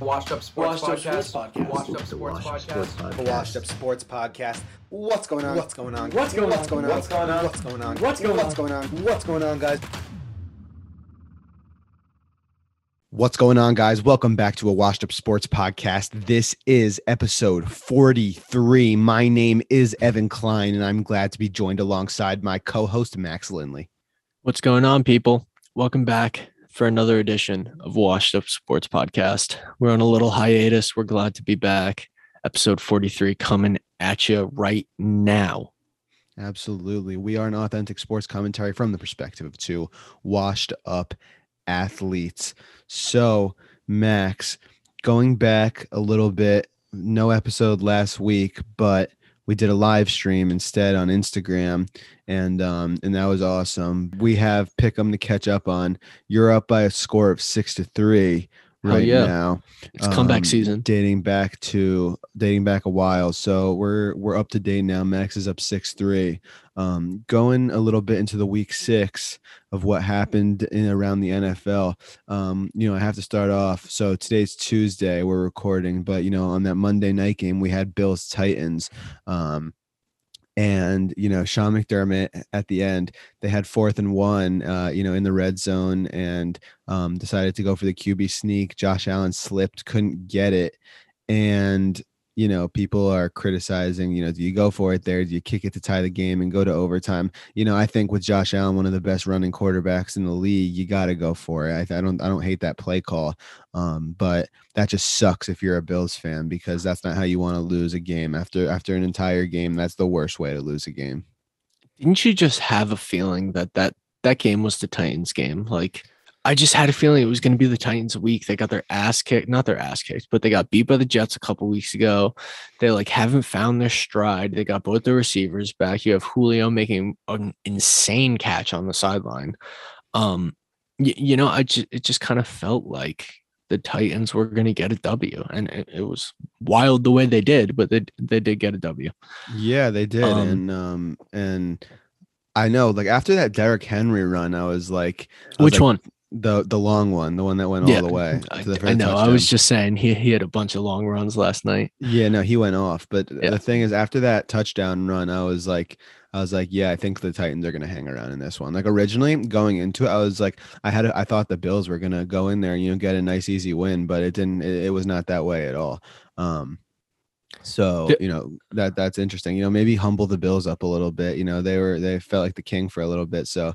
Washed Up Sports Podcast. What's going on, guys? What's going on, guys? Welcome back to a Washed Up Sports Podcast. This is episode 43. My name is Evan Klein, and I'm glad to be joined alongside my co-host, Max Lindley. What's going on, people? Welcome back for another edition of Washed Up Sports Podcast. We're on a little hiatus. We're glad to be back. Episode 43 coming at you right now. Absolutely. We are an authentic sports commentary from the perspective of two washed up athletes. So, Max, going back a little bit, no episode last week, but we did a live stream instead on Instagram, and that was awesome. We have Pick'em to catch up on. You're up by a score of 6-3 right now. It's comeback season, dating back a while. So we're up to date now. Max is up 6-3. Going a little bit into the week 6 of what happened in around the NFL. I have to start off. So today's Tuesday, we're recording, but on that Monday night game, we had Bills Titans. And Sean McDermott at the end, they had 4th and 1, in the red zone, and decided to go for the QB sneak. Josh Allen slipped, couldn't get it. And, people are criticizing, do you go for it there? Do you kick it to tie the game and go to overtime? I think with Josh Allen, one of the best running quarterbacks in the league, you got to go for it. I don't hate that play call, but that just sucks if you're a Bills fan, because that's not how you want to lose a game after an entire game. That's the worst way to lose a game. Didn't you just have a feeling that game was the Titans game? Like, I just had a feeling it was going to be the Titans week. They got their ass kicked, not their ass kicked, but they got beat by the Jets a couple weeks ago. They haven't found their stride. They got both the receivers back. You have Julio making an insane catch on the sideline. It just kind of felt like the Titans were going to get a W, and it was wild the way they did, but they did get a W. Yeah, they did. And I know, after that Derrick Henry run, which one? The long one, the one that went all the way to the first touchdown. I was just saying he had a bunch of long runs last night. Yeah, no, he went off. But the thing is, after that touchdown run, I was like, yeah, I think the Titans are going to hang around in this one. Originally going into it, I was like, I thought the Bills were going to go in there and get a nice easy win, but it didn't. It was not that way at all. So, that's interesting. Maybe humble the Bills up a little bit. They felt like the king for a little bit. So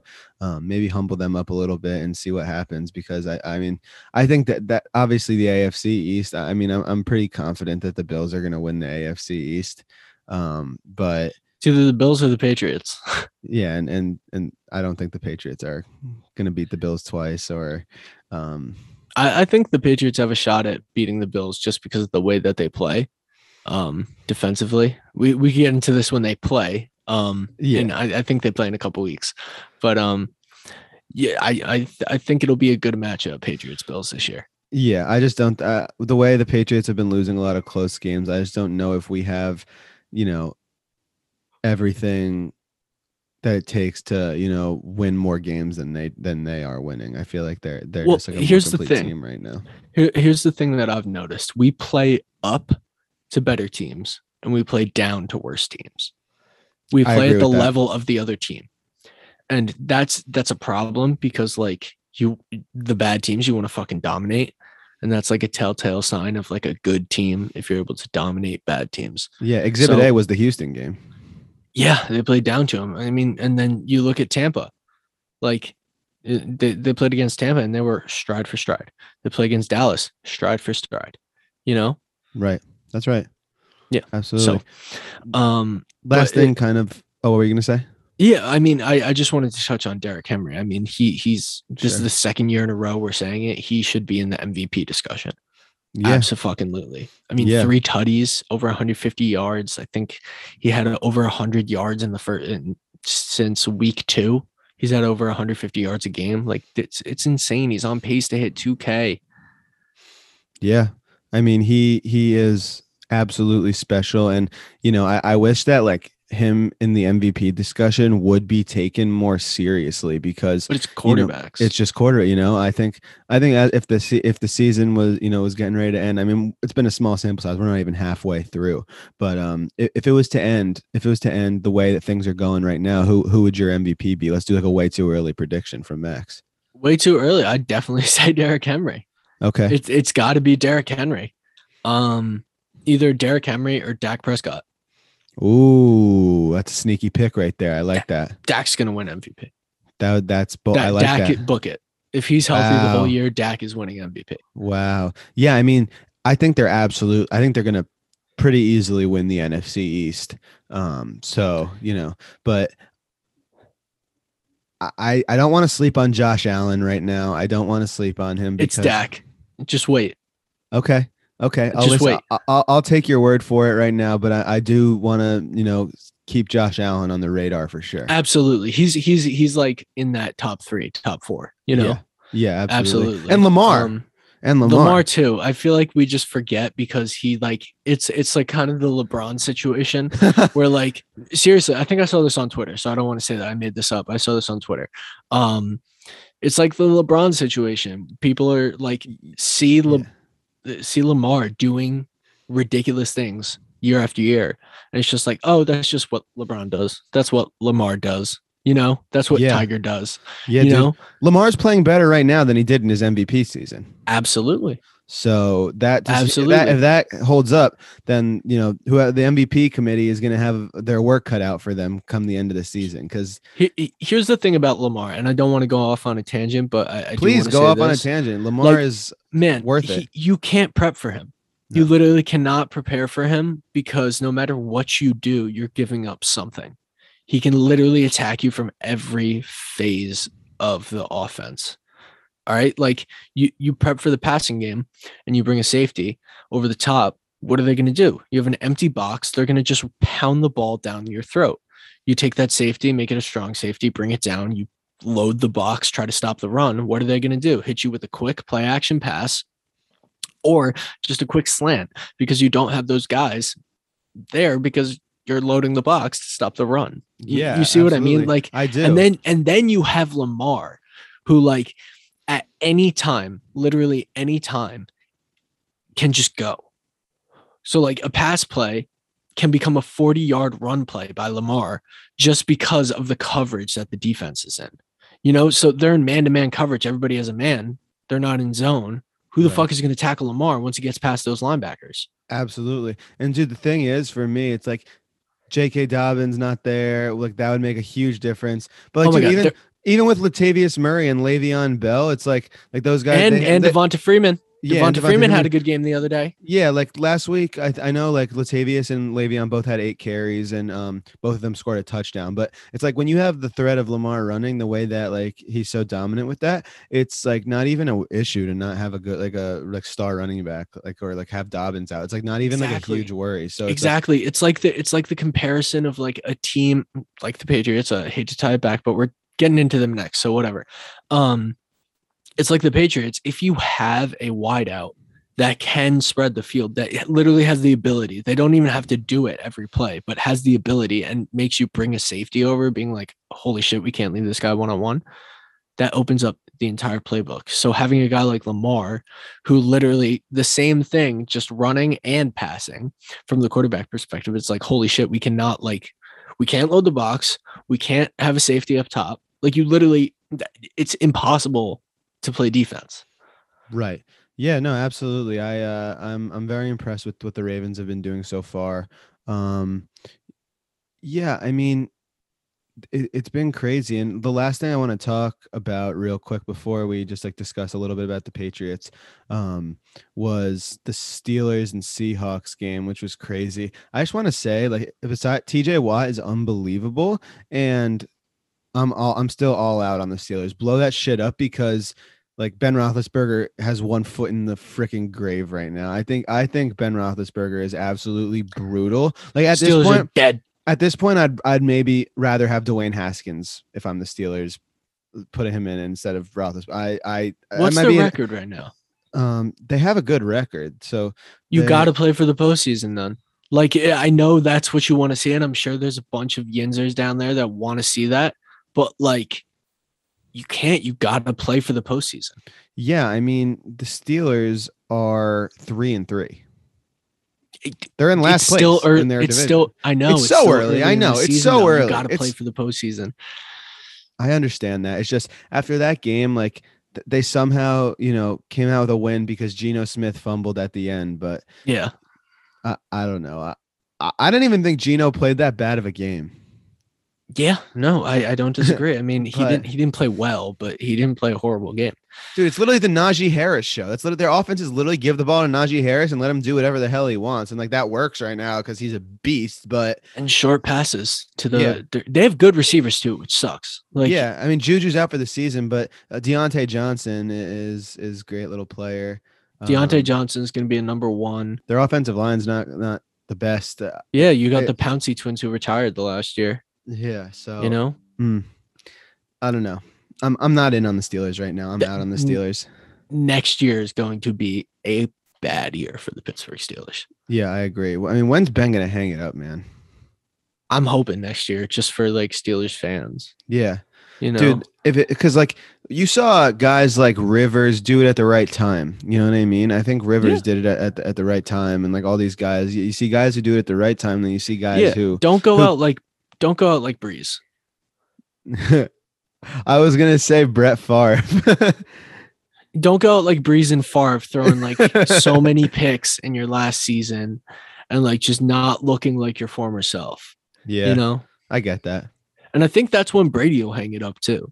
maybe humble them up a little bit and see what happens, because I think that obviously the AFC East, I'm pretty confident that the Bills are going to win the AFC East. But it's either the Bills or the Patriots. Yeah. And I don't think the Patriots are going to beat the Bills twice, or I think the Patriots have a shot at beating the Bills just because of the way that they play. Defensively, we can get into this when they play. And I think they play in a couple weeks, but I think it'll be a good matchup, Patriots Bills this year. Yeah, I just don't. The way the Patriots have been losing a lot of close games, I just don't know if we have, everything that it takes to win more games than they are winning. I feel like they're just like a more complete team right now. Here's the thing that I've noticed: we play up to better teams, and we play down to worse teams. We play at the level of the other team, and that's a problem, because the bad teams you want to fucking dominate, and that's a telltale sign of a good team if you're able to dominate bad teams. Yeah, Exhibit A was the Houston game. Yeah, they played down to them. And then you look at Tampa, they played against Tampa and they were stride for stride. They played against Dallas, stride for stride. Right. That's right. Yeah, absolutely. So, what were you going to say? Yeah. I just wanted to touch on Derrick Henry. He's this is the second year in a row we're saying it. He should be in the MVP discussion. Yeah. Absolutely. 3 tutties, over 150 yards. I think he had over 100 yards in the first, since week 2, he's had over 150 yards a game. It's insane. He's on pace to hit 2K. Yeah. He is absolutely special. And, I wish that him in the MVP discussion would be taken more seriously because but it's quarterbacks. You know, it's just quarter. You know, I think if the season was, you know, was getting ready to end, I mean, it's been a small sample size. We're not even halfway through, but if it was to end the way that things are going right now, who would your MVP be? Let's do like a way too early prediction from Max. Way too early. I'd definitely say Derrick Henry. Okay. It's gotta be Derrick Henry. Either Derrick Henry or Dak Prescott. Ooh, that's a sneaky pick right there. I like that. Dak's gonna win MVP. That's both. I like Dak that. Book it. If he's healthy the whole year, Dak is winning MVP. Wow. Yeah, I mean, I think they're gonna pretty easily win the NFC East. So you know, but I don't want to sleep on Josh Allen right now. I don't want to sleep on him. Because it's Dak. Just wait. Okay. Okay, I'll take your word for it right now, but I do want to, you know, keep Josh Allen on the radar for sure. Absolutely, he's like in that top three, top four, you know. Yeah, absolutely. And Lamar, Lamar too. I feel like we just forget because he like it's like kind of the LeBron situation where like seriously, I think I saw this on Twitter, so I don't want to say that I made this up. I saw this on Twitter. It's like the LeBron situation. People are like see Lamar doing ridiculous things year after year. And it's just like, oh, that's just what LeBron does. That's what Lamar does. You know, that's what Tiger does. Yeah, you know, Lamar's playing better right now than he did in his MVP season. Absolutely. So if that holds up, then, you know, the MVP committee is going to have their work cut out for them come the end of the season. Because here's the thing about Lamar, and I don't want to go off on a tangent, but I do want to say this. Lamar is worth it. You can't prep for him. No. You literally cannot prepare for him because no matter what you do, you're giving up something. He can literally attack you from every phase of the offense. All right. Like you prep for the passing game and you bring a safety over the top. What are they going to do? You have an empty box. They're going to just pound the ball down your throat. You take that safety, make it a strong safety, bring it down. You load the box, try to stop the run. What are they going to do? Hit you with a quick play action pass or just a quick slant because you don't have those guys there because you're loading the box to stop the run. Yeah. You see absolutely. What I mean? Like I do. And then you have Lamar who like, at any time, literally any time, can just go. So like a pass play can become a 40-yard run play by Lamar just because of the coverage that the defense is in. You know, so they're in man-to-man coverage. Everybody has a man. They're not in zone. Who the fuck is going to tackle Lamar once he gets past those linebackers? Absolutely. And dude, the thing is, for me, it's like J.K. Dobbins not there. Like that would make a huge difference. But like, even with Latavius Murray and Le'Veon Bell, it's like those guys and Devonta Freeman. Yeah, Devonta Freeman had a good game the other day. Yeah, like last week, I know like Latavius and Le'Veon both had 8 carries and both of them scored a touchdown. But it's like when you have the threat of Lamar running the way that like he's so dominant with that, it's like not even an issue to not have a good like star running back or like have Dobbins out. It's like not even like a huge worry. So exactly, it's like the comparison of like a team like the Patriots. I hate to tie it back, but we're getting into them next, so whatever. It's like the Patriots. If you have a wideout that can spread the field, that literally has the ability, they don't even have to do it every play, but has the ability and makes you bring a safety over, being like, holy shit, we can't leave this guy one-on-one. That opens up the entire playbook. So having a guy like Lamar, who literally the same thing, just running and passing from the quarterback perspective, it's like, holy shit, we can't load the box. We can't have a safety up top. Like you literally, it's impossible to play defense. Right. Yeah, no, absolutely. I'm very impressed with what the Ravens have been doing so far. Yeah, I mean, it's been crazy. And the last thing I want to talk about real quick before we just like discuss a little bit about the Patriots was the Steelers and Seahawks game, which was crazy. I just want to say like TJ Watt is unbelievable and I'm still all out on the Steelers. Blow that shit up because like Ben Roethlisberger has one foot in the freaking grave right now. I think Ben Roethlisberger is absolutely brutal. Like at Steelers this point, are dead. At this point, I'd maybe rather have Dwayne Haskins if I'm the Steelers, put him in instead of Roethlisberger. What's their record right now? They have a good record, so you got to play for the postseason then. Like, I know that's what you want to see, and I'm sure there's a bunch of Yinzers down there that want to see that, but like, you can't. You got to play for the postseason. Yeah, I mean, the Steelers are 3-3. They're in last place in their division. It's still, I know. It's so early. I know. It's so early. You got to play for the postseason. I understand that. It's just after that game, like, they somehow, you know, came out with a win because Geno Smith fumbled at the end. But yeah, I don't know. I don't even think Geno played that bad of a game. Yeah, no, I don't disagree. I mean, he didn't play well, but he didn't play a horrible game. Dude, it's literally the Najee Harris show. That's literally, their offense is literally give the ball to Najee Harris and let him do whatever the hell he wants. And like, that works right now because he's a beast, but and short passes to the, yeah. They have good receivers too, which sucks. Like, yeah, I mean, Juju's out for the season, but Deontay Johnson is a great little player. Deontay Johnson's going to be a number one. Their offensive line's not the best. Yeah, you got the Pouncey twins who retired the last year. Yeah, so you know, I don't know. I'm not in on the Steelers right now. I'm out on the Steelers. Next year is going to be a bad year for the Pittsburgh Steelers. Yeah, I agree. I mean, when's Ben gonna hang it up, man? I'm hoping next year, just for like Steelers fans. Yeah, you know, dude, because like you saw guys like Rivers do it at the right time. You know what I mean? I think Rivers did it at the right time, and like all these guys, you see guys who do it at the right time, then you see guys who don't go out like Breeze. I was going to say Brett Favre. Don't go out like Breeze and Favre throwing like so many picks in your last season and like just not looking like your former self. Yeah. You know? I get that. And I think that's when Brady will hang it up too.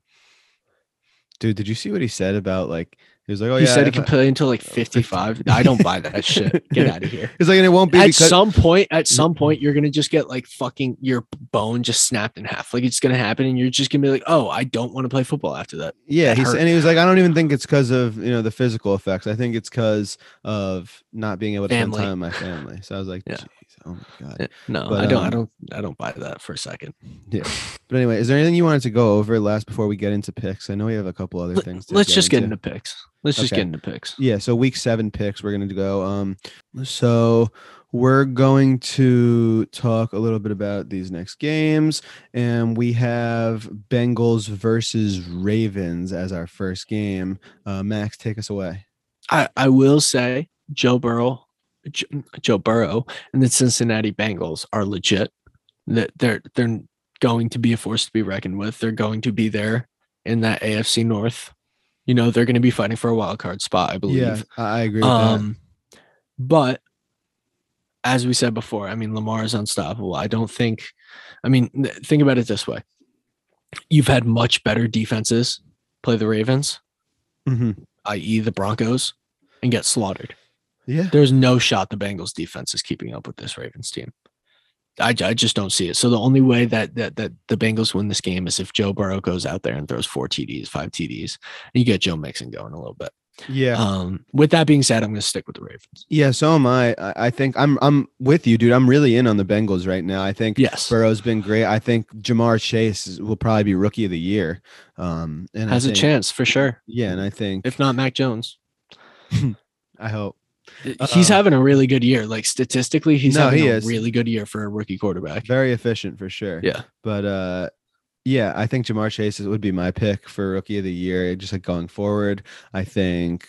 Dude, did you see what he said about like, he was like, said he can play until like 55. I don't buy that shit. Get out of here. He's like, and it won't be at some point you're going to just get like fucking your bone just snapped in half. Like it's going to happen. And you're just going to be like, oh, I don't want to play football after that. Yeah. He was like, I don't even think it's because of, you know, the physical effects. I think it's because of not being able to spend time with my family. So I was like, geez, oh my God. No, but, I don't buy that for a second. Yeah. But anyway, is there anything you wanted to go over last before we get into picks? I know we have a couple other things. Let's just get into picks. Yeah, so week 7 picks we're going to go. So we're going to talk a little bit about these next games, and we have Bengals versus Ravens as our first game. Max, take us away. I will say Joe Burrow and the Cincinnati Bengals are legit. They're going to be a force to be reckoned with. They're going to be there in that AFC North. You know, they're going to be fighting for a wild card spot, I believe. Yeah, I agree with that. But as we said before, I mean, Lamar is unstoppable. Think about it this way. You've had much better defenses play the Ravens, i.e. the Broncos, and get slaughtered. Yeah. There's no shot the Bengals defense is keeping up with this Ravens team. I just don't see it. So the only way that the Bengals win this game is if Joe Burrow goes out there and throws 4 TDs, 5 TDs, and you get Joe Mixon going a little bit. Yeah. With that being said, I'm going to stick with the Ravens. Yeah. So am I. I think I'm with you, dude. I'm really in on the Bengals right now. I think Burrow's been great. I think Jamar Chase will probably be Rookie of the Year. And has a chance for sure. Yeah, and I think if not Mac Jones, I hope. He's having a really good year. Like statistically, he's having a really good year for a rookie quarterback. Very efficient for sure. Yeah. But I think Jamar Chase would be my pick for Rookie of the Year. Just like going forward, I think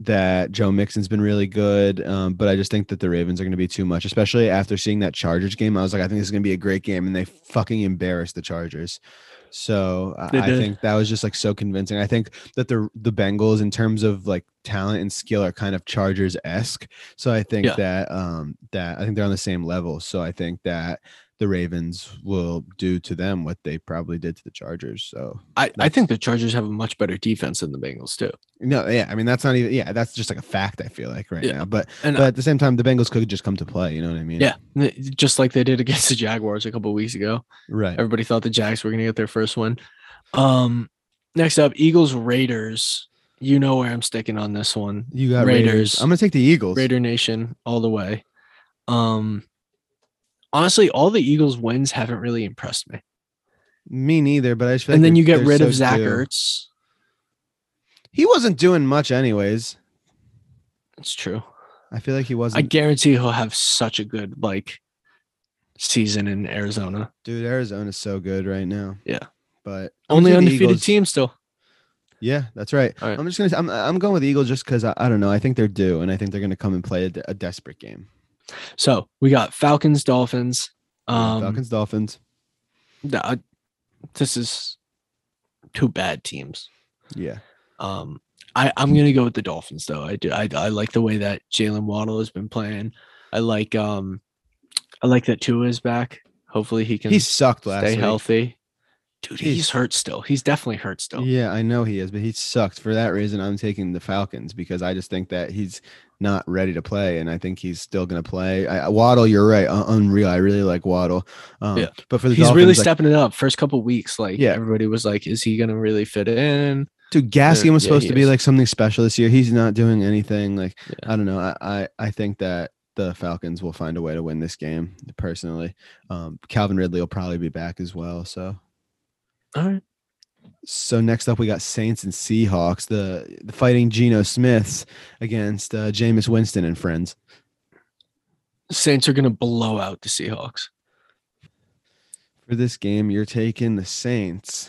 that Joe Mixon's been really good. But I just think that the Ravens are going to be too much, especially after seeing that Chargers game. I was like, I think this is going to be a great game. And they fucking embarrassed the Chargers. So I think that was just like so convincing. I think that the Bengals in terms of like talent and skill are kind of Chargers-esque. So I think that I think they're on the same level. So I think that the Ravens will do to them what they probably did to the Chargers. So I think the Chargers have a much better defense than the Bengals too. No. Yeah. I mean, that's not even, that's just like a fact I feel like right now, but at the same time, the Bengals could just come to play. You know what I mean? Yeah. Just like they did against the Jaguars a couple of weeks ago. Right. Everybody thought the Jags were going to get their first win. Next up, Eagles Raiders. You know where I'm sticking on this one. You got Raiders. I'm going to take the Eagles. Raider Nation all the way. Honestly, all the Eagles wins haven't really impressed me. Me neither, but I just feel like and then you get rid of Zach Ertz. He wasn't doing much anyways. It's true. I feel like he wasn't. I guarantee he'll have such a good season in Arizona. Dude, Arizona's so good right now. Yeah, but only undefeated team still. Yeah, that's right. All right. I'm going with the Eagles just because I don't know. I think they're due, and I think they're going to come and play a desperate game. So we got Falcons, Dolphins. This is two bad teams. Yeah. I'm gonna go with the Dolphins though. I do. I like the way that Jalen Waddle has been playing. I like that Tua is back. Hopefully he can. He sucked last week. Stay healthy, dude. He's hurt still. He's definitely hurt still. Yeah, I know he is, but he sucked. For that reason, I'm taking the Falcons because I just think that he's not ready to play, and I think he's still gonna play. Waddle, you're right. Unreal. I really like Waddle. Yeah. But for the Dolphins, really stepping it up. First couple weeks, everybody was like, "Is he gonna really fit in?" Dude, Gaskin was supposed to be something special this year. He's not doing anything. I don't know. I think that the Falcons will find a way to win this game, personally. Calvin Ridley will probably be back as well. So, all right. So next up, we got Saints and Seahawks. The fighting Geno Smiths against Jameis Winston and friends. Saints are going to blow out the Seahawks. For this game, you're taking the Saints.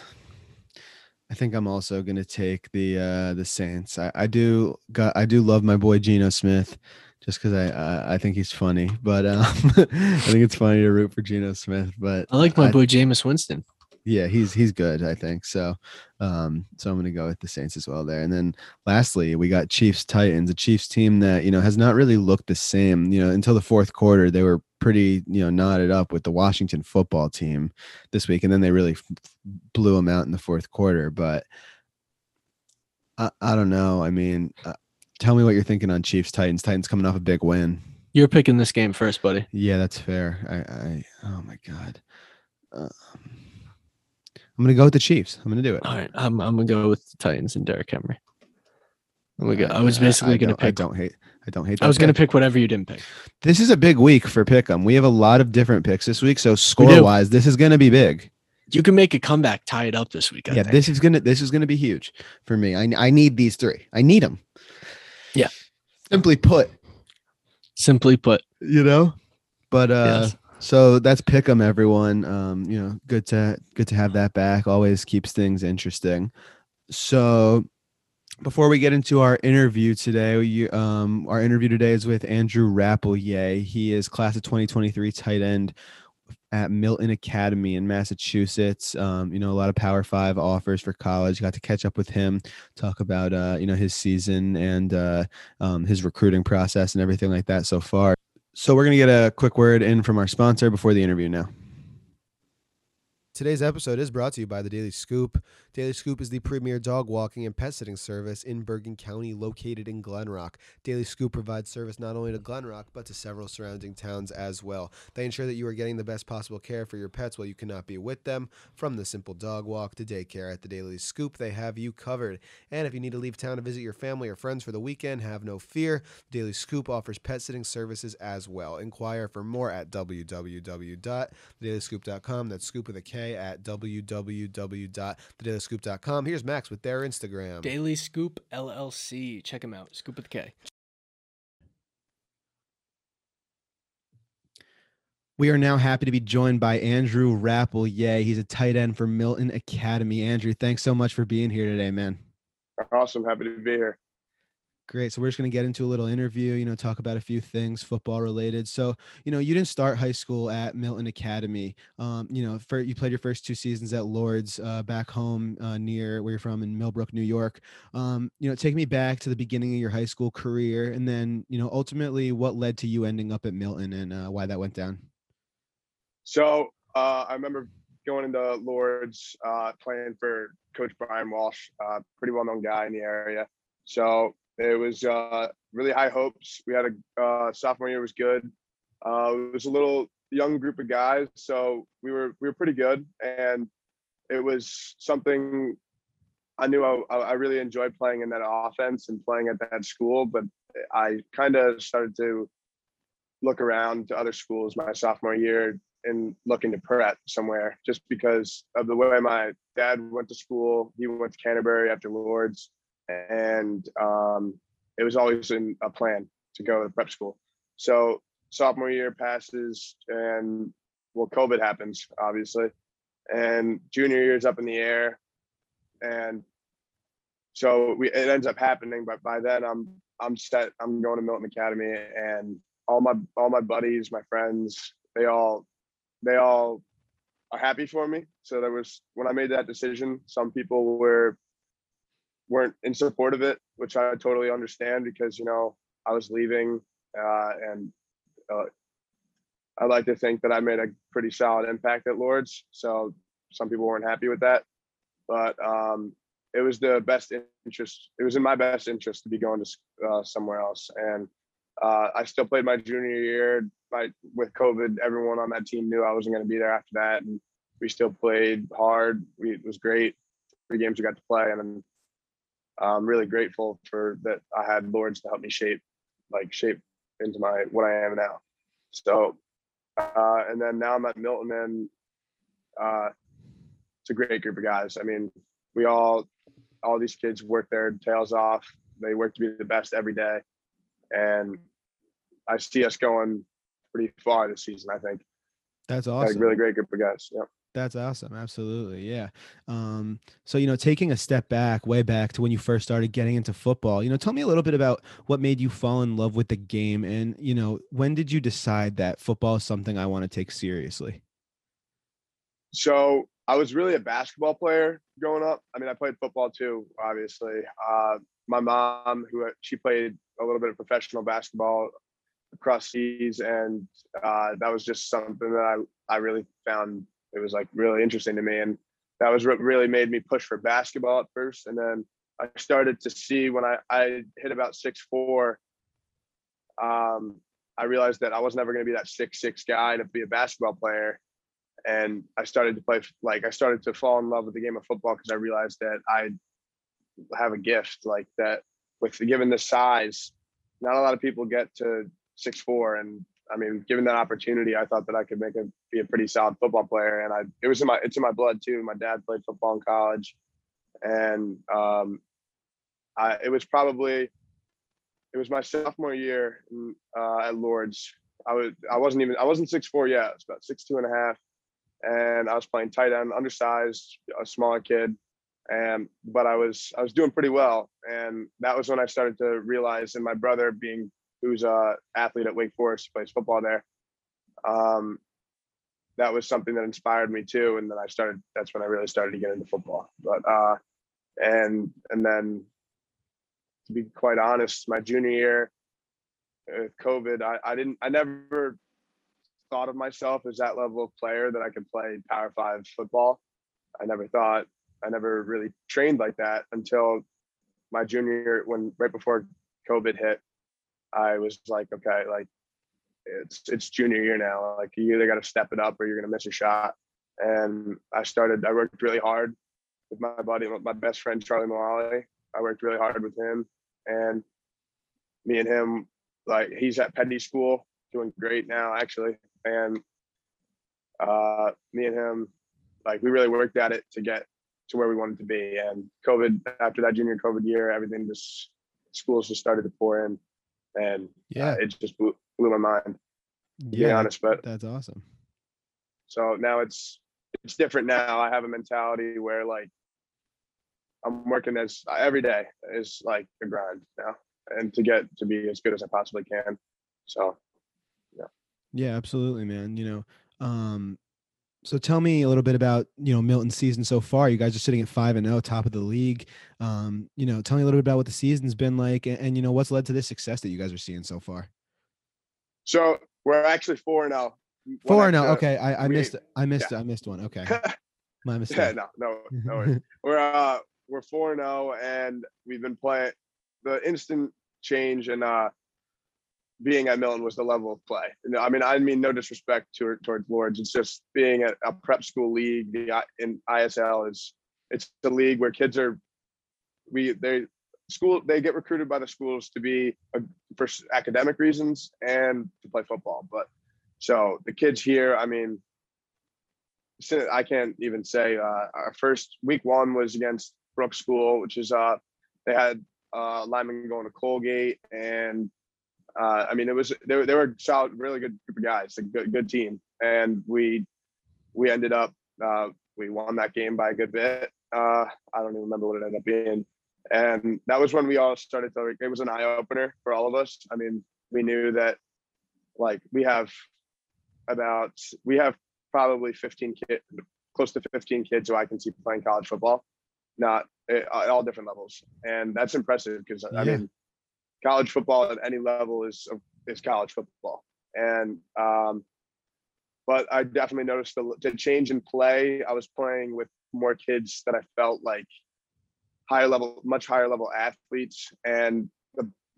I think I'm also going to take the Saints. I do love my boy Geno Smith just because I think he's funny, but I think it's funny to root for Geno Smith. But I like my boy Jameis Winston. Yeah, he's good, I think. So so I'm going to go with the Saints as well there. And then lastly, we got Chiefs Titans, a Chiefs team that, has not really looked the same, until the fourth quarter. They were pretty, knotted up with the Washington football team this week. And then they really blew them out in the fourth quarter. But I don't know. I mean, tell me what you're thinking on Chiefs Titans. Titans coming off a big win. You're picking this game first, buddy. Yeah, that's fair. Oh my God. I'm going to go with the Chiefs. I'm going to do it. All right. I'm going to go with the Titans and Derrick Henry. I was basically going to pick. I don't hate. I was going to pick whatever you didn't pick. This is a big week for Pick'em. We have a lot of different picks this week. So score-wise, this is going to be big. You can make a comeback, tie it up this week. I think. This is going to be huge for me. I need these three. I need them. Yeah. Simply put. But yes. So that's Pick'em, everyone. Good to have that back. Always keeps things interesting. So before we get into our interview today, our interview today is with Andrew Rappleyea. He is class of 2023 tight end at Milton Academy in Massachusetts. A lot of Power 5 offers for college. Got to catch up with him, talk about his season and his recruiting process and everything like that so far. So we're going to get a quick word in from our sponsor before the interview now. Today's episode is brought to you by The Daily Scoop. Daily Scoop is the premier dog walking and pet sitting service in Bergen County, located in Glen Rock. Daily Scoop provides service not only to Glen Rock, but to several surrounding towns as well. They ensure that you are getting the best possible care for your pets while you cannot be with them. From the simple dog walk to daycare, at The Daily Scoop, they have you covered. And if you need to leave town to visit your family or friends for the weekend, have no fear. The Daily Scoop offers pet sitting services as well. Inquire for more at www.thedailyscoop.com. That's Scoop with a K. At www.thedailyscoop.com. Here's Max with their Instagram. Daily Scoop LLC. Check them out. Scoop with the K. We are now happy to be joined by Andrew Rappleyea. He's a tight end for Milton Academy. Andrew, thanks so much for being here today, man. Awesome. Happy to be here. Great. So we're just going to get into a little interview, talk about a few things football related. So, you didn't start high school at Milton Academy. You played your first two seasons at Lourdes back home near where you're from in Millbrook, New York. Take me back to the beginning of your high school career and then, ultimately what led to you ending up at Milton and why that went down. So I remember going into Lourdes playing for Coach Brian Walsh, pretty well-known guy in the area. So it was really high hopes. We had a sophomore year was good. It was a little young group of guys, so we were pretty good, and it was something I knew I really enjoyed playing in that offense and playing at that school. But I kind of started to look around to other schools my sophomore year and looking to prep somewhere, just because of the way my dad went to school. He went to Canterbury after Lourdes. And it was always in a plan to go to prep school. So sophomore year passes and, well, COVID happens, obviously. And junior year is up in the air. And so it ends up happening, but by then I'm set. I'm going to Milton Academy, and all my buddies, my friends, they all are happy for me. So there was, when I made that decision, some people weren't in support of it, which I totally understand, because, you know, I was leaving, and I like to think that I made a pretty solid impact at Lourdes. So some people weren't happy with that, but it was the best interest. It was in my best interest to be going to somewhere else. And I still played my junior year. With COVID, everyone on that team knew I wasn't going to be there after that. And we still played hard. It was great. 3 games we got to play. And I'm really grateful for that. I had Lourdes to help me shape into what I am now. So, and then now I'm at Milton, and it's a great group of guys. I mean, we all these kids work their tails off. They work to be the best every day. And I see us going pretty far this season, I think. That's awesome. Like, really great group of guys. Yeah. That's awesome. Absolutely. Yeah. So, you know, taking a step back, way back to when you first started getting into football, you know, tell me a little bit about what made you fall in love with the game. And, you know, when did you decide that football is something I want to take seriously? So I was really a basketball player growing up. I mean, I played football too, obviously. My mom, she played a little bit of professional basketball across seas. And that was just something that I really found. It was like really interesting to me. And that was what really made me push for basketball at first. And then I started to see when I hit about 6'4", I realized that I was never going to be that 6'6" guy to be a basketball player. And I started to fall in love with the game of football, because I realized that I have a gift like that. Given the size, not a lot of people get to 6'4", and I mean, given that opportunity, I thought that I could be a pretty solid football player. And it's in my blood too. My dad played football in college, and it was my sophomore year at Lourdes. I wasn't 6'4" yet. I was about 6'2.5", and I was playing tight end, undersized, a smaller kid. But I was doing pretty well. And that was when I started to realize, and my brother who's an athlete at Wake Forest, plays football there. That was something that inspired me too. And then that's when I really started to get into football. But, and then, to be quite honest, my junior year with COVID, I never thought of myself as that level of player that I could play Power 5 football. I never really trained like that until my junior year, right before COVID hit. I was like, okay, like it's junior year now. Like, you either got to step it up or you're going to miss a shot. And I worked really hard with my buddy, my best friend, Charlie Mulally. I worked really hard with him, and me and him, like, he's at Pennie School doing great now, actually. And me and him, like, we really worked at it to get to where we wanted to be. And COVID, after that junior COVID year, everything just, schools just started to pour in. And yeah, it just blew my mind, to be honest. But that's awesome. So now it's different now. I have a mentality where, like, I'm working every day is like a grind now, and to get to be as good as I possibly can. So yeah. Yeah, absolutely, man. You know, so tell me a little bit about, you know, Milton's season so far. You guys are sitting at 5-0, top of the league. You know, tell me a little bit about what the season's been like, and you know, what's led to this success that you guys are seeing so far. So we're actually 4-0. 4-0. Okay, I missed one. Okay, my mistake. Yeah, no worries. We're 4-0, and we've been playing. The instant change in being at Milton was the level of play. I mean, no disrespect towards Lourdes. It's just being at a prep school league. In ISL it's the league where kids they get recruited by the schools to be for academic reasons and to play football. But so the kids here, I mean, I can't even say. Our first week 1 was against Brooks School, which is they had linemen going to Colgate and I mean, it was they were a solid, really good group of guys, a good team, and we ended up we won that game by a good bit. I don't even remember what it ended up being, and that was when we all started to. It was an eye opener for all of us. I mean, we knew that like we have probably 15 kids, close to 15 kids who I can see playing college football, not at all different levels, and that's impressive because I mean. College football at any level is college football, and but I definitely noticed the change in play. I was playing with more kids that I felt like much higher level athletes, and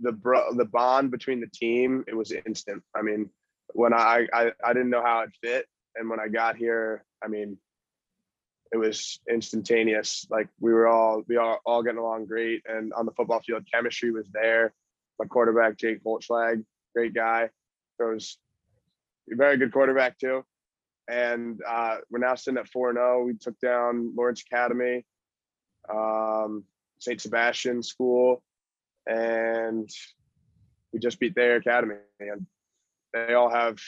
the bond between the team, it was instant. I mean, when I didn't know how it fit, and when I got here, I mean, it was instantaneous. Like we are all getting along great, and on the football field, chemistry was there. My quarterback, Jake Boltschlag, great guy. Throws a very good quarterback too. And we're now sitting at 4-0. We took down Lawrence Academy, Saint Sebastian School, and we just beat their academy. And they all have,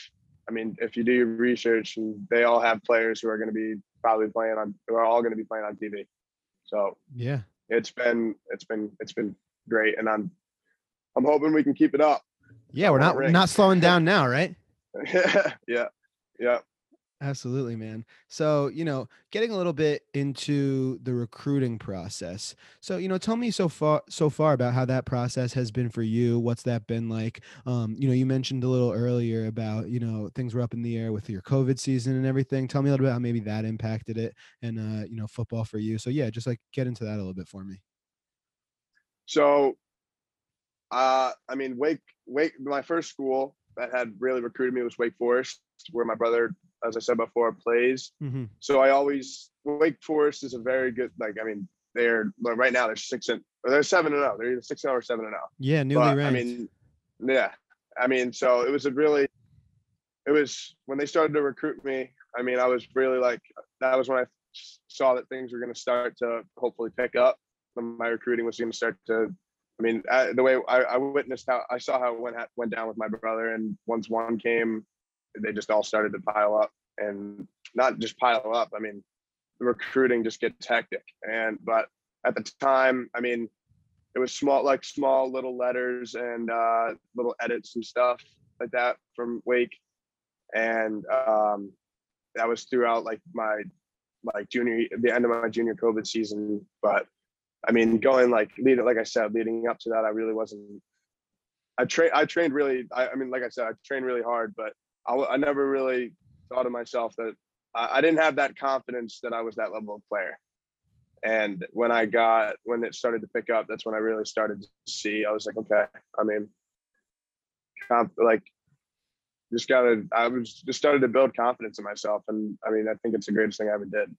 I mean, if you do your research, they all have players who are going to be probably playing on, we're all going to be playing on TV. So yeah, it's been great. And I'm hoping we can keep it up. Yeah. We're not slowing down now. Right. Yeah. Yeah. Absolutely, man. So, getting a little bit into the recruiting process. So, tell me so far about how that process has been for you. What's that been like? You mentioned a little earlier about, things were up in the air with your COVID season and everything. Tell me a little bit how maybe that impacted it and, football for you. So yeah, just like get into that a little bit for me. So, Wake, my first school that had really recruited me was Wake Forest, where my brother, as I said before, plays. Mm-hmm. So Wake Forest is a very good, right now they're 7-0. They're either 6-0 or 7-0. Yeah. Newly ranked. So it was when they started to recruit me, I was really like, that was when I saw that things were going to start to hopefully pick up. My recruiting was going to start to, the way I witnessed how I saw how it went down with my brother. And once one came, they just all started to pile up, and not just pile up. The recruiting just gets hectic. But at the time, it was small little letters and little edits and stuff like that from Wake. And that was throughout the end of my junior COVID season. But leading up to that, I trained really hard, but I never really thought of myself that I didn't have that confidence that I was that level of player. And when it started to pick up, that's when I really started to see, I was like, okay, I started to build confidence in myself. And I think it's the greatest thing I ever did.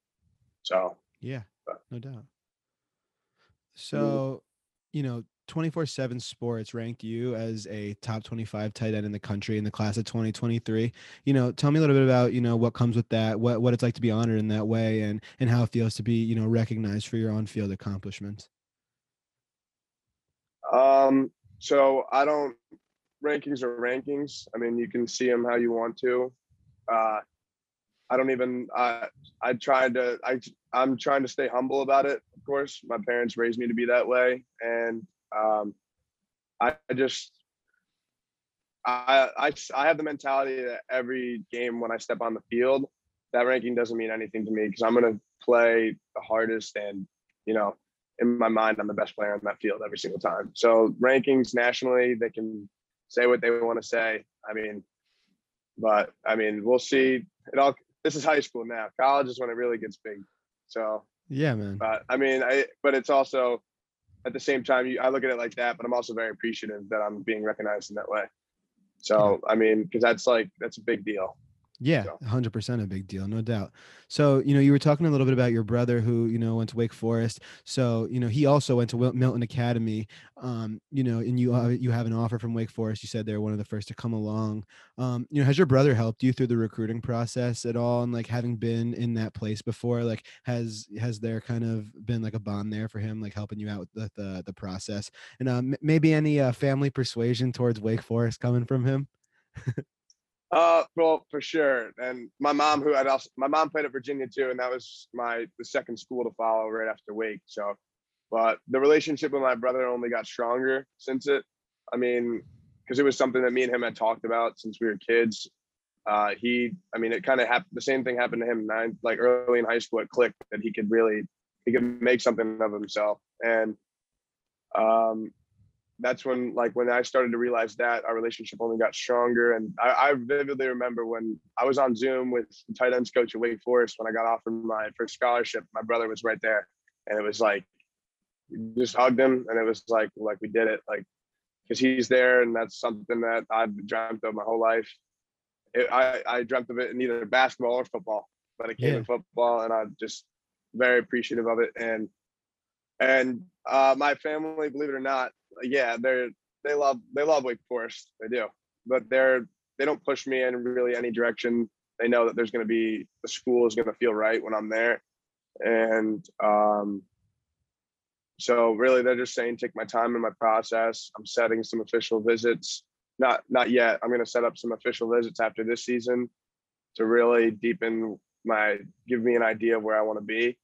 So, yeah, no doubt. So, 24/7 Sports ranked you as a top 25 tight end in the country in the class of 2023. Tell me a little bit about, what comes with that, what it's like to be honored in that way, and how it feels to be, recognized for your on-field accomplishments. So rankings are rankings. You can see them how you want to. I'm trying to stay humble about it. Of course, my parents raised me to be that way. And I have the mentality that every game when I step on the field, that ranking doesn't mean anything to me, because I'm going to play the hardest, and in my mind, I'm the best player on that field every single time. So rankings nationally, they can say what they want to say. We'll see it all. This is high school now. College is when it really gets big. So yeah, man. But but it's also, at the same time, I look at it like that, but I'm also very appreciative that I'm being recognized in that way. So, because that's a big deal. Yeah, 100% a big deal, no doubt. So, you know, you were talking a little bit about your brother who, you know, went to Wake Forest. So, you know, he also went to Milton Academy, you know, and you have an offer from Wake Forest. You said they're one of the first to come along. You know, has your brother helped you through the recruiting process at all? And like having been in that place before, like has there kind of been like a bond there for him, like helping you out with the process? And maybe any family persuasion towards Wake Forest coming from him? Well, for sure. And my mom, my mom played at Virginia too, and that was the second school to follow right after Wake. So, but the relationship with my brother only got stronger since it. I mean, because it was something that me and him had talked about since we were kids. It kind of happened. The same thing happened to him early in high school. It clicked that he could make something of himself, and that's when I started to realize that our relationship only got stronger. And I vividly remember when I was on Zoom with the tight ends coach at Wake Forest, when I got offered my first scholarship, my brother was right there. And it was like, just hugged him. And it was like we did it, like, cause he's there. And that's something that I've dreamt of my whole life. I dreamt of it in either basketball or football, but it came in football, and I'm just very appreciative of it. And my family, believe it or not, yeah, they love Wake Forest. They do, but they don't push me in really any direction. They know that the school is going to feel right when I'm there. And so really they're just saying, take my time in my process. I'm setting some official visits. Not yet. I'm going to set up some official visits after this season to really give me an idea of where I want to be.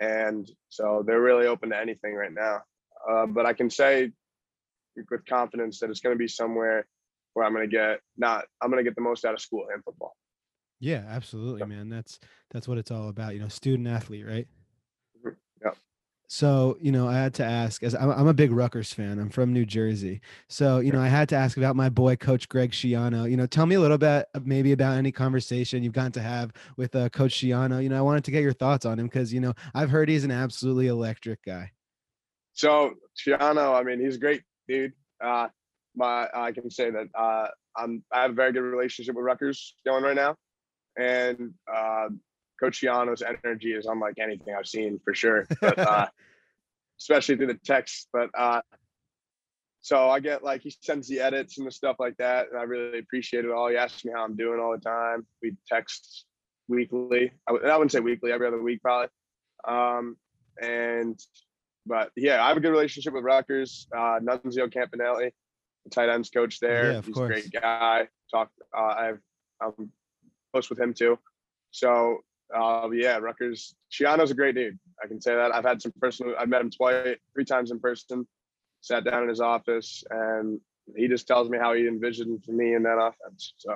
And so they're really open to anything right now. But I can say with confidence that it's going to be somewhere where I'm going to get the most out of school and football. Yeah, absolutely, man. That's what it's all about, you know, student athlete, right? Yeah. So, you know, I had to ask, as I'm a big Rutgers fan, I'm from New Jersey. So, you know, I had to ask about my boy, Coach Greg Schiano. You know, tell me a little bit maybe about any conversation you've gotten to have with Coach Schiano. You know, I wanted to get your thoughts on him because, you know, I've heard he's an absolutely electric guy. So Schiano, I mean, he's a great dude. I can say that I have a very good relationship with Rutgers going right now, and Coach Schiano's energy is unlike anything I've seen for sure, but, especially through the text. But so I get he sends the edits and the stuff like that, and I really appreciate it all. He asks me how I'm doing all the time. We text weekly. I wouldn't say weekly, every other week probably, But yeah, I have a good relationship with Rutgers. Nunzio Campanelli, the tight ends coach there. Yeah, of course. He's a great guy. I'm close with him too. So yeah, Rutgers. Schiano's a great dude. I can say that. I've met him three times in person. Sat down in his office, and he just tells me how he envisioned for me in that offense. So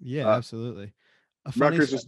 yeah, absolutely. Rutgers is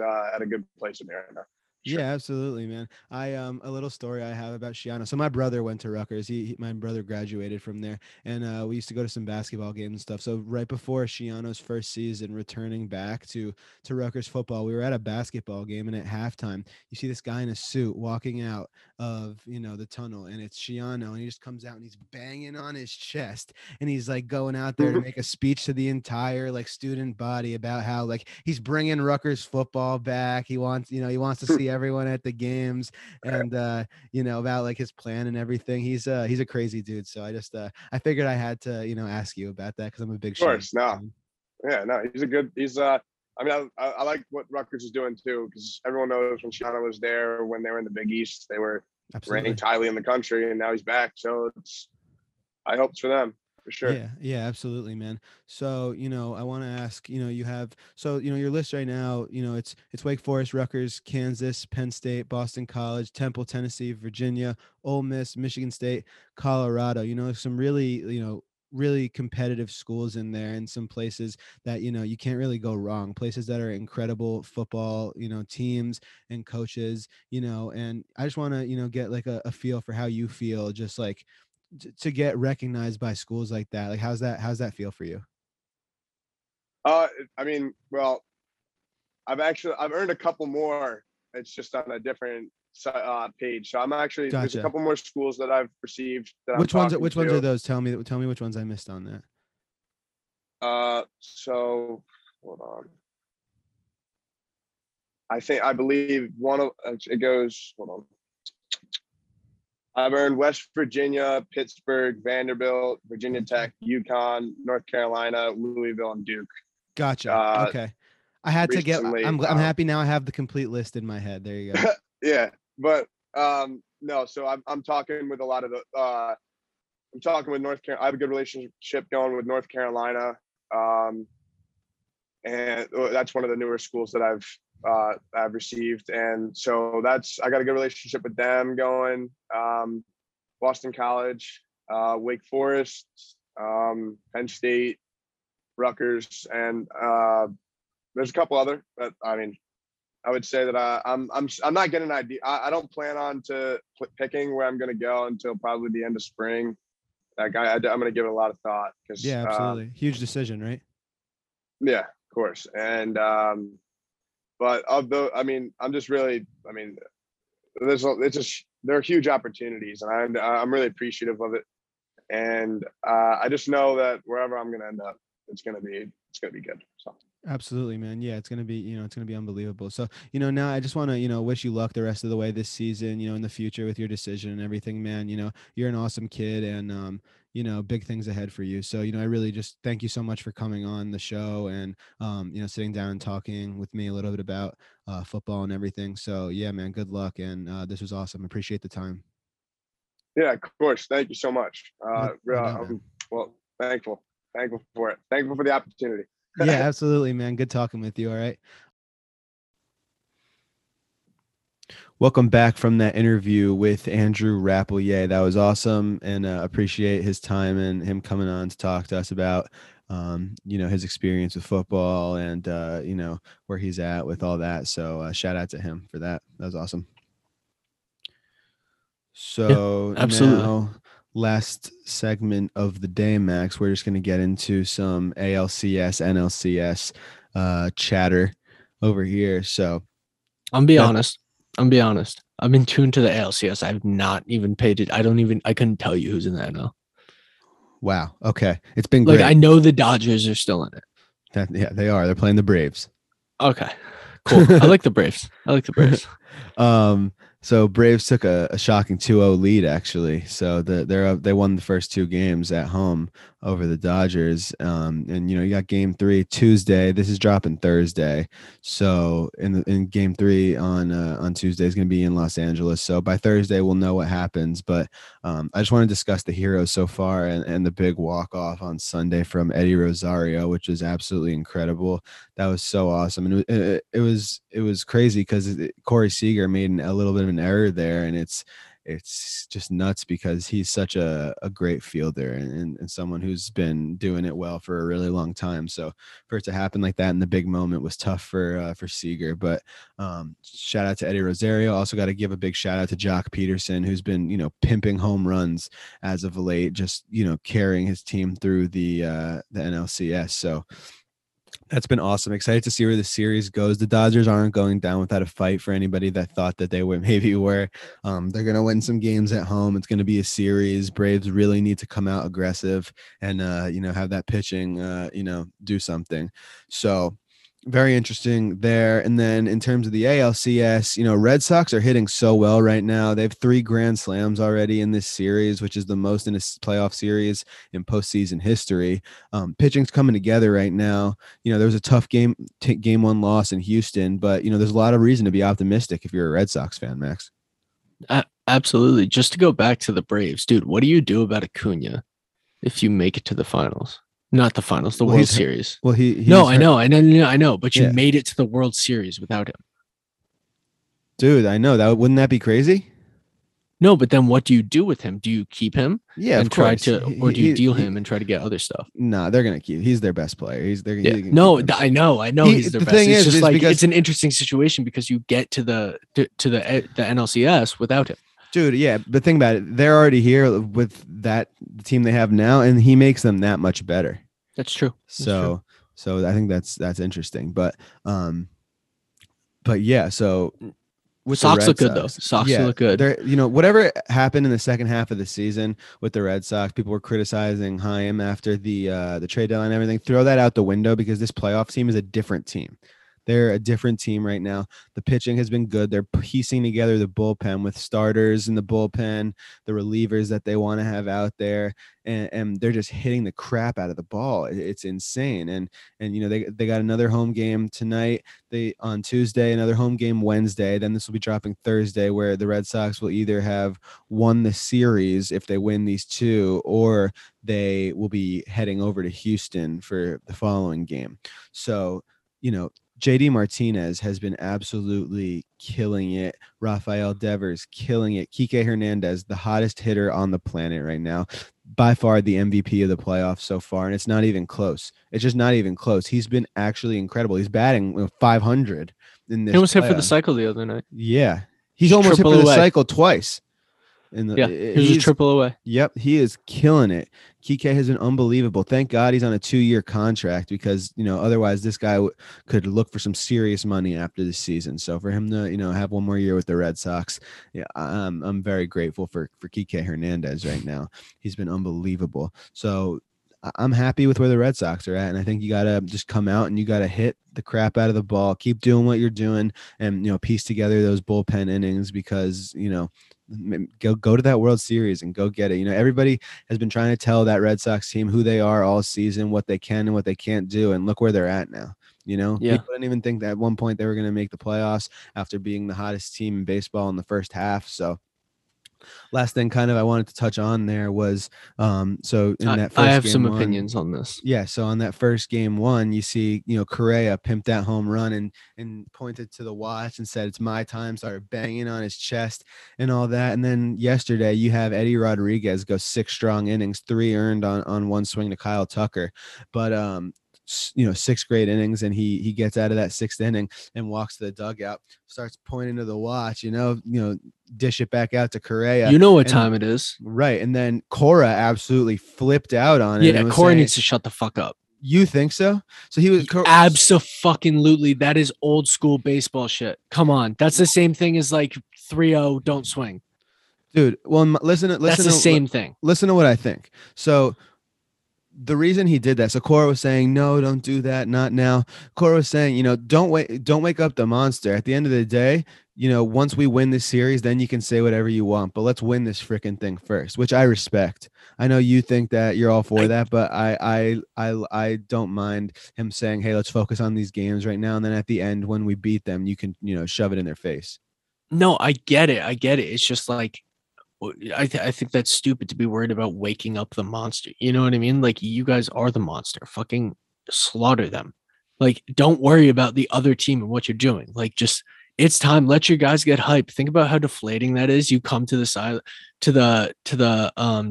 at a good place in there right now. Sure. Yeah, absolutely, man. A little story I have about Schiano. So my brother went to Rutgers. My brother graduated from there, and we used to go to some basketball games and stuff. So right before Schiano's first season, returning back to Rutgers football, we were at a basketball game, and at halftime, you see this guy in a suit walking out of, you know, the tunnel, and it's Schiano, and he just comes out and he's banging on his chest, and he's like going out there to make a speech to the entire student body about how he's bringing Rutgers football back. He wants to see everyone at the games, and about his plan and everything. He's a crazy dude. So I just I figured I had to ask you about that because I'm a big fan. I like what Rutgers is doing too, because everyone knows when Schiano was there, when they were in the Big East, they were ranked highly in the country, and now he's back, so I hope it's for them. Sure. Yeah, absolutely, man. So, I want to ask, your list right now, it's Wake Forest, Rutgers, Kansas, Penn State, Boston College, Temple, Tennessee, Virginia, Ole Miss, Michigan State, Colorado, some really competitive schools in there, and some places that, you can't really go wrong, places that are incredible football, teams and coaches, and I just want to, get a feel for how you feel just to get recognized by schools like that. How's that feel for you? I mean, well, I've earned a couple more. It's just on a different page. So I'm actually, gotcha. There's a couple more schools that I've received. Which ones are those? Tell me which ones I missed on that. So hold on. I believe one of it goes. Hold on. I've earned West Virginia, Pittsburgh, Vanderbilt, Virginia Tech, UConn, North Carolina, Louisville, and Duke. Gotcha. Okay. I had recently, I'm happy now I have the complete list in my head. There you go. Yeah. But no, so I'm talking with a lot of the I'm talking with North Carolina. I have a good relationship going with North Carolina. And that's one of the newer schools that I've received. And so I got a good relationship with them going. Boston College, Wake Forest, Penn State, Rutgers, and there's a couple other, but I mean, I would say that I'm not getting an idea. I don't plan on to picking where I'm going to go until probably the end of spring. Like I'm going to give it a lot of thought. Cause, yeah, absolutely. Huge decision, right? Yeah, of course. And, but although, I mean, I'm just really, I mean, there are huge opportunities and I'm really appreciative of it. And I just know that wherever I'm going to end up, it's going to be good. So. Absolutely, man. Yeah, it's going to be unbelievable. So, now I just want to, wish you luck the rest of the way this season, in the future with your decision and everything, man. You're an awesome kid and, big things ahead for you. So, I really just thank you so much for coming on the show and, sitting down and talking with me a little bit about football and everything. So, yeah, man, good luck. And this was awesome. Appreciate the time. Yeah, of course. Thank you so much. Thankful for it. Thankful for the opportunity. Yeah, absolutely, man. Good talking with you. All right. Welcome back from that interview with Andrew Rappleyea. That was awesome, and appreciate his time and him coming on to talk to us about, his experience with football and, where he's at with all that. So shout out to him for that. That was awesome. So yeah, absolutely. Now, last segment of the day, Max, we're just going to get into some ALCS, NLCS chatter over here. So I'm being honest. I'm in tune to the ALCS. I've not even paid it. I couldn't tell you who's in that now. Wow. Okay. It's been great. I know the Dodgers are still in it. Yeah, they are. They're playing the Braves. Okay, cool. I like the Braves. So Braves took a shocking 2-0 lead, actually. So they won the first two games at home over the Dodgers. And, you got game 3 Tuesday. This is dropping Thursday. So in game 3 on Tuesday is going to be in Los Angeles. So by Thursday, we'll know what happens. But I just want to discuss the heroes so far and the big walk-off on Sunday from Eddie Rosario, which was absolutely incredible. That was so awesome. And it was crazy because Corey Seager made a little bit of an error there, and it's just nuts because he's such a great fielder and someone who's been doing it well for a really long time. So for it to happen like that in the big moment was tough for Seager, but shout out to Eddie Rosario. Also got to give a big shout out to Jock Peterson, who's been, pimping home runs as of late, just, carrying his team through the NLCS. So that's been awesome. Excited to see where the series goes. The Dodgers aren't going down without a fight for anybody that thought that they would maybe were. They're going to win some games at home. It's going to be a series. Braves really need to come out aggressive and, have that pitching, do something. So very interesting there. And then in terms of the ALCS, Red Sox are hitting so well right now. They have 3 grand slams already in this series, which is the most in a playoff series in postseason history. Pitching's coming together right now. There was a tough game 1 loss in Houston, but there's a lot of reason to be optimistic if you're a Red Sox fan, Max. Absolutely. Just to go back to the Braves, dude, what do you do about Acuna if you make it to the finals? Not the finals, the World Series. Well, I know. But you made it to the World Series without him, dude. I know that. Wouldn't that be crazy? No, but then what do you do with him? Do you keep him? Yeah, and do you deal him and try to get other stuff? Nah, they're gonna keep. He's their best player. I know. He's their best. The thing is, just like it's an interesting situation because you get to the NLCS without him. Dude, yeah, but think about it. They're already here with that team they have now, and he makes them that much better. That's true. So I think that's interesting. But yeah, so Sox look good, though. Sox look good. You know, whatever happened in the second half of the season with the Red Sox, people were criticizing Chaim after the trade deadline and everything. Throw that out the window, because this playoff team is a different team. They're a different team right now. The pitching has been good. They're piecing together the bullpen with starters in the bullpen, the relievers that they want to have out there, and they're just hitting the crap out of the ball. It's insane. And you know, they got another home game tonight. They on Tuesday, another home game Wednesday. Then this will be dropping Thursday, where the Red Sox will either have won the series if they win these two, or they will be heading over to Houston for the following game. So, you know, JD Martinez has been absolutely killing it. Rafael Devers killing it. Kike Hernandez, the hottest hitter on the planet right now, by far the MVP of the playoffs so far, and it's not even close. It's just not even close. He's been actually incredible. He's batting 500 in this. He almost hit for the cycle the other night. Yeah, he's almost triple hit for away. The cycle twice. He was a triple away. Yep, he is killing it. Kike has been unbelievable. Thank God he's on a 2-year contract, because, you know, otherwise this guy could look for some serious money after the season. So for him to, you know, have one more year with the Red Sox, yeah, I'm very grateful for Kike Hernandez right now. He's been unbelievable. So I'm happy with where the Red Sox are at, and I think you got to just come out and you got to hit the crap out of the ball. Keep doing what you're doing, and, you know, piece together those bullpen innings, because, you know, go to that World Series and go get it. You know, everybody has been trying to tell that Red Sox team who they are all season, what they can and what they can't do, and look where they're at now. You know, yeah. People didn't even think that at one point they were going to make the playoffs after being the hottest team in baseball in the first half. So last thing kind of I wanted to touch on there was opinions on this. Yeah, so on that first game one, you see, you know, Correa pimped that home run and pointed to the watch and said, "It's my time," started banging on his chest and all that. And then yesterday you have Eddie Rodriguez go 6 strong innings, 3 earned on one swing to Kyle Tucker. But you know, 6 great innings, and he gets out of that 6th inning and walks to the dugout, starts pointing to the watch, you know, dish it back out to Correa. You know what time it is. Right. And then Cora absolutely flipped out on it. Yeah, Cora needs to shut the fuck up. You think so? So he was absolutely. That is old school baseball shit. Come on. That's the same thing as like 3-0, don't swing. Dude, well, listen. That's the same thing. Listen to what I think. So the reason he did that, so Cora was saying, "No, don't do that, not now." Cora was saying, you know, don't wake up the monster. At the end of the day, you know, once we win this series, then you can say whatever you want, but let's win this freaking thing first, which I respect. I know you think that you're all for that, but I don't mind him saying, "Hey, let's focus on these games right now, and then at the end when we beat them, you can, you know, shove it in their face." No, I get it. It's just like, I think that's stupid to be worried about waking up the monster. You know what I mean? Like, you guys are the monster. Fucking slaughter them. Like, don't worry about the other team and what you're doing. Like, just, it's time. Let your guys get hype. Think about how deflating that is. You come to the side, to the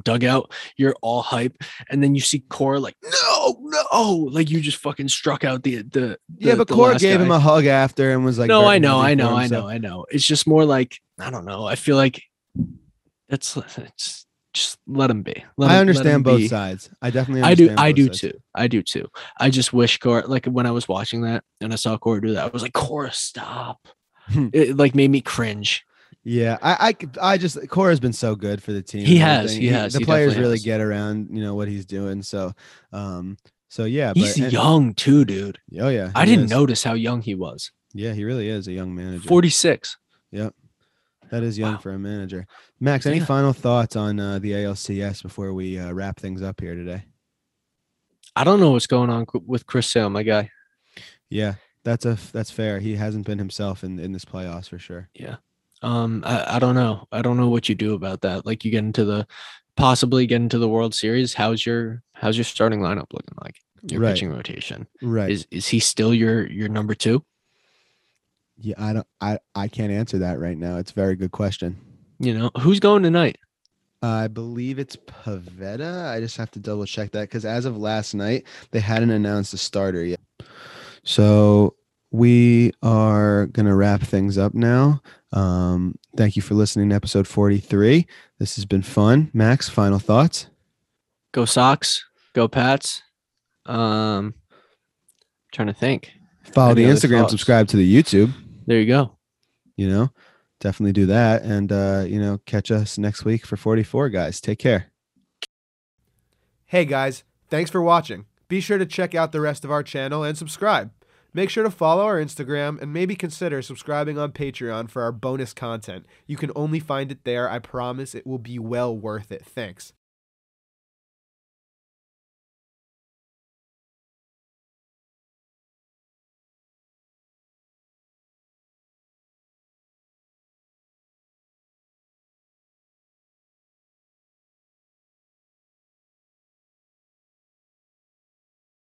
dugout. You're all hype, and then you see Cora like, no, like you just fucking struck out the yeah. But Cora gave him a hug after and was like, "No, I know. It's just more like, I don't know. I feel like." It's just let them be. I understand both sides. I definitely understand. I do too. I just wish Cora, like when I was watching that and I saw Cora do that, I was like, "Cora, stop." It like made me cringe. Yeah, I just, Cora's been so good for the team. He has. The players really get around, you know, what he's doing. So, so yeah. He's young too, dude. Oh yeah. I didn't notice how young he was. Yeah, he really is a young manager. 46. Yep. That is young for a manager. Max, any final thoughts on the ALCS before we wrap things up here today? I don't know what's going on with Chris Sale, my guy. Yeah, that's fair. He hasn't been himself in this playoffs for sure. Yeah. I don't know. I don't know what you do about that. Like, you get into the World Series. How's your starting lineup looking like? Your pitching rotation. Right. Is he still your number 2? Yeah, I can't answer that right now. It's a very good question. You know, who's going tonight? I believe it's Pavetta. I just have to double check that, because as of last night, they hadn't announced a starter yet. So we are going to wrap things up now. Thank you for listening to episode 43. This has been fun. Max, final thoughts? Go Sox. Go Pats. Trying to think. Follow the Instagram. Subscribe to the YouTube. There you go. You know, definitely do that. And, you know, catch us next week for 44, guys. Take care. Hey, guys. Thanks for watching. Be sure to check out the rest of our channel and subscribe. Make sure to follow our Instagram and maybe consider subscribing on Patreon for our bonus content. You can only find it there. I promise it will be well worth it. Thanks.